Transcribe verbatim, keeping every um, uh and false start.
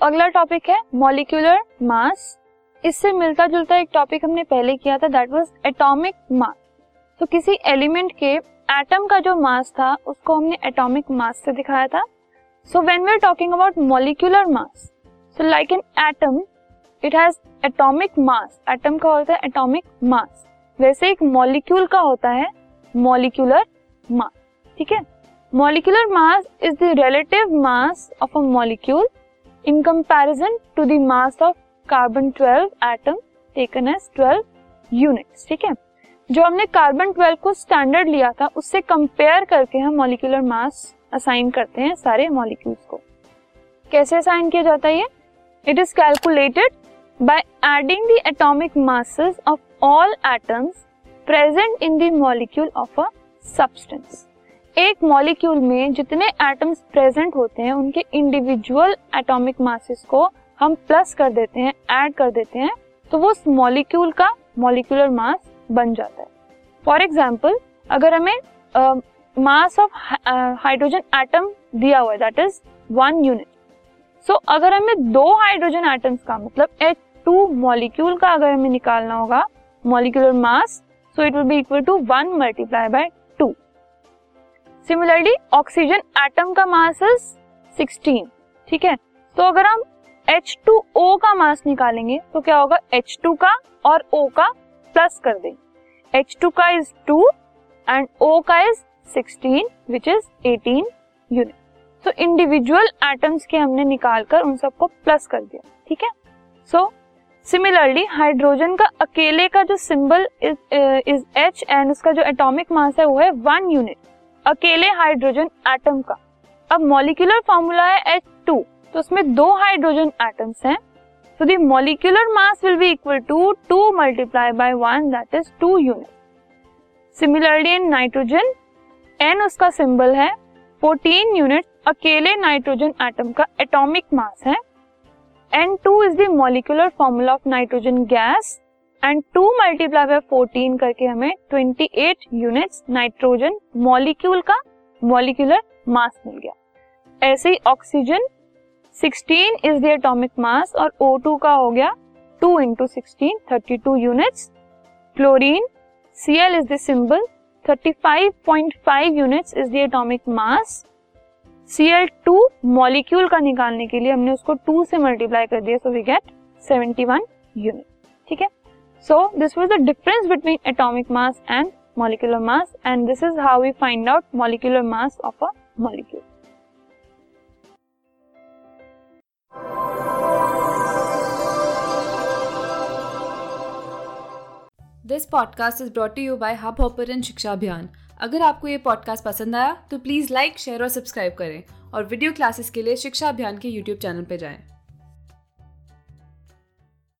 तो अगला टॉपिक है मॉलिक्यूलर मास। इससे मिलता जुलता एक टॉपिक हमने पहले किया था, दैट वाज एटॉमिक मास। तो किसी एलिमेंट के एटम का जो मास था उसको हमने एटॉमिक मास से दिखाया था। So when we are talking about molecular mass, so like an atom, it has atomic mass. Atom का होता है एटॉमिक मास, वैसे एक मॉलिक्यूल का होता है मॉलिक्यूलर मास। ठीक है, molecular mass is the relative mass of a molecule in comparison to the mass of carbon twelve atom taken as twelve units. ठीक है, जो हमने कार्बन ट्वेल्व को स्टैंडर्ड लिया था उससे कंपेयर करके हम मॉलिक्यूलर मास असाइन करते हैं सारे मॉलिक्यूल्स को। कैसे असाइन किया जाता है ये? It is calculated by adding the atomic masses of all atoms present in the molecule of a substance. एक मॉलिक्यूल में जितने एटम्स प्रेजेंट होते हैं उनके इंडिविजुअल एटॉमिक मासेस को हम प्लस कर देते हैं, ऐड कर देते हैं, तो वो उस मॉलिक्यूल का मॉलिक्यूलर मास बन जाता है। फॉर एग्जाम्पल, अगर हमें मास ऑफ हाइड्रोजन एटम दिया हुआ है, that is one unit. So अगर हमें दो हाइड्रोजन एटम्स का मतलब H टू मॉलिक्यूल का अगर हमें निकालना होगा molecular mass, so it will be equal to one multiply by two. Similarly oxygen atom का मास इज सिक्सटीन। ठीक है, तो अगर हम H टू O का मास निकालेंगे तो क्या होगा, H टू का और O का प्लस कर देंगे। H टू का इज टू एंड O का is sixteen, which is eighteen unit. तो इंडिविजुअल एटम्स के हमने निकालकर उन सबको प्लस कर दिया। ठीक है, सो सिमिलरली हाइड्रोजन का अकेले का जो सिंबल इज H एंड उसका जो एटॉमिक मास है वो है वन यूनिट, अकेले हाइड्रोजन एटम का। अब मॉलिक्यूलर फॉर्मूला है H टू, तो उसमें दो हाइड्रोजन एटम्स हैं, तो the molecular mass will be equal to two multiply by one, that is two unit. Similarly in nitrogen, N उसका सिंबल है, फोर्टीन यूनिट अकेले नाइट्रोजन एटम का एटॉमिक मास है। N two is the molecular formula of nitrogen gas and two multiply by fourteen करके हमें twenty eight unit nitrogen molecule का molecular mass मिल गया। ऐसे ही oxygen sixteen is the atomic mass और O टू का हो गया two into sixteen, thirty two units. Chlorine, Cl is the symbol, thirty five point five units is the atomic mass. Cl two molecule का निकालने के लिए हमने उसको टू से मल्टीप्लाई कर दिया, so we get seventy one unit. ठीक है, so this was the difference between atomic mass and molecular mass, and this is how we find out molecular mass of a molecule. This podcast is brought to you by Hubhopper and Shiksha Abhiyan. अगर आपको ये podcast पसंद आया तो please like, share और subscribe करें, और video classes के लिए शिक्षा अभियान के यूट्यूब चैनल पर जाएं।